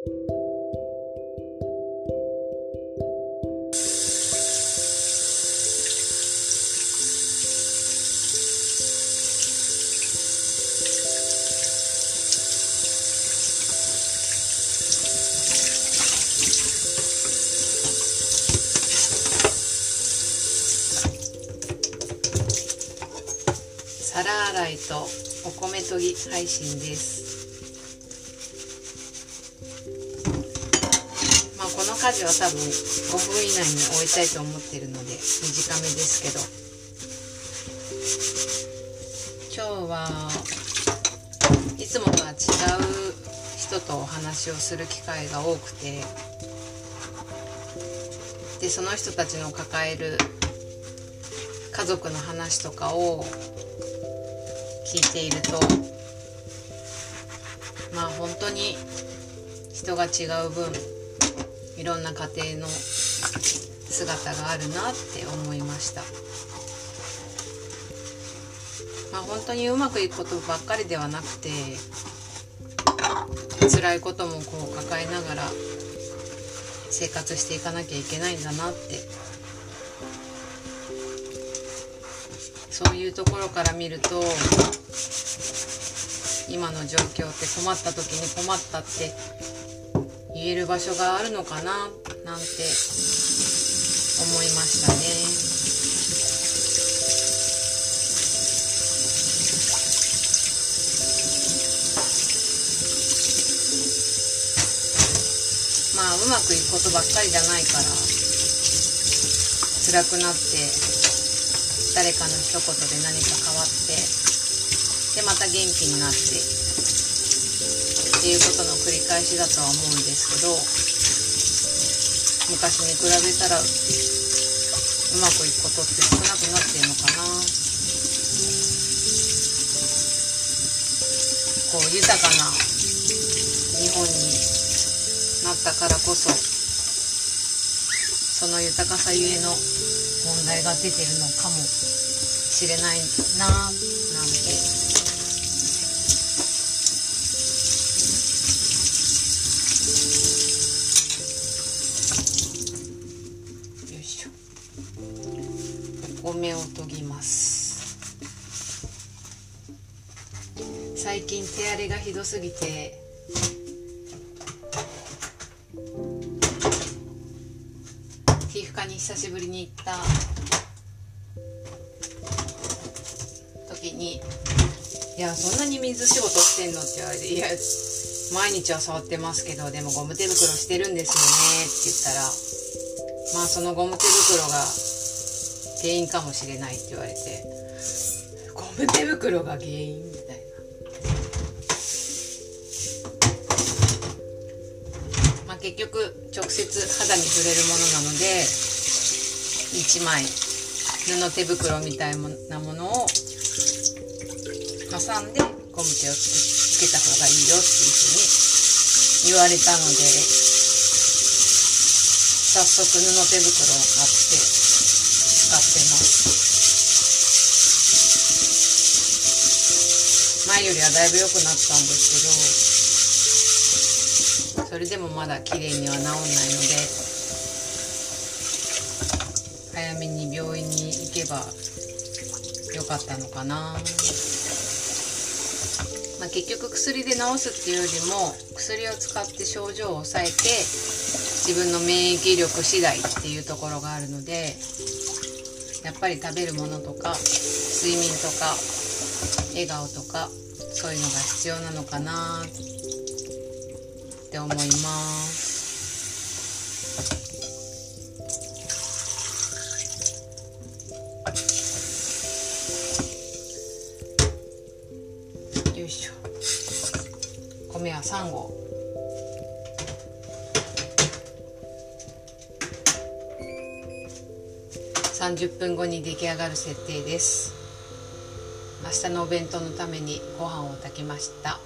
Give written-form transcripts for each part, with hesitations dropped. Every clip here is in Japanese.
皿洗いとお米とぎ配信です。この家事は多分5分以内に終えたいと思っているので短めですけど、今日はいつもとは違う人とお話をする機会が多くて、でその人たちの抱える家族の話とかを聞いていると、本当に人が違う分いろんな家庭の姿があるなって思いました。本当にうまくいくことばっかりではなくて、辛いことも抱えながら生活していかなきゃいけないんだなって、そういうところから見ると今の状況って困った時に困ったって言える場所があるのかななんて思いましたね。うまくいくことばっかりじゃないから、辛くなって誰かの一言で何か変わってでまた元気になってっていうことの繰り返しだとは思うんですけど、昔に比べたらうまくいくことって少なくなっているのかな。豊かな日本になったからこそ、その豊かさゆえの問題が出ているのかもしれないななんて。お米を研ぎます。最近手荒れがひどすぎて、皮膚科に久しぶりに行った時に「いやそんなに水仕事してんの?」って言われて「いや毎日は触ってますけどでもゴム手袋してるんですよね」って言ったら「そのゴム手袋が原因かもしれない」って言われて、ゴム手袋が原因みたいな。結局直接肌に触れるものなので、1枚布手袋みたいなものを挟んでゴム手をつけた方がいいよっていうふうに言われたので、早速布手袋を買って使ってます。前よりはだいぶ良くなったんですけど、それでもまだ綺麗には治んないので、早めに病院に行けば良かったのかな。結局薬で治すっていうよりも、薬を使って症状を抑えて自分の免疫力次第っていうところがあるので、やっぱり食べるものとか睡眠とか笑顔とかそういうのが必要なのかなって思います。よいしょ。米は3合。30分後に出来上がる設定です。明日のお弁当のためにご飯を炊きました。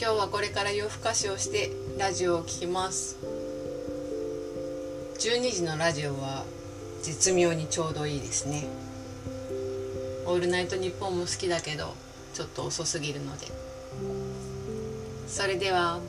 今日はこれから夜更かしをしてラジオを聞きます。12時のラジオは絶妙にちょうどいいですね。オールナイトニッポンも好きだけど、ちょっと遅すぎるので。それでは。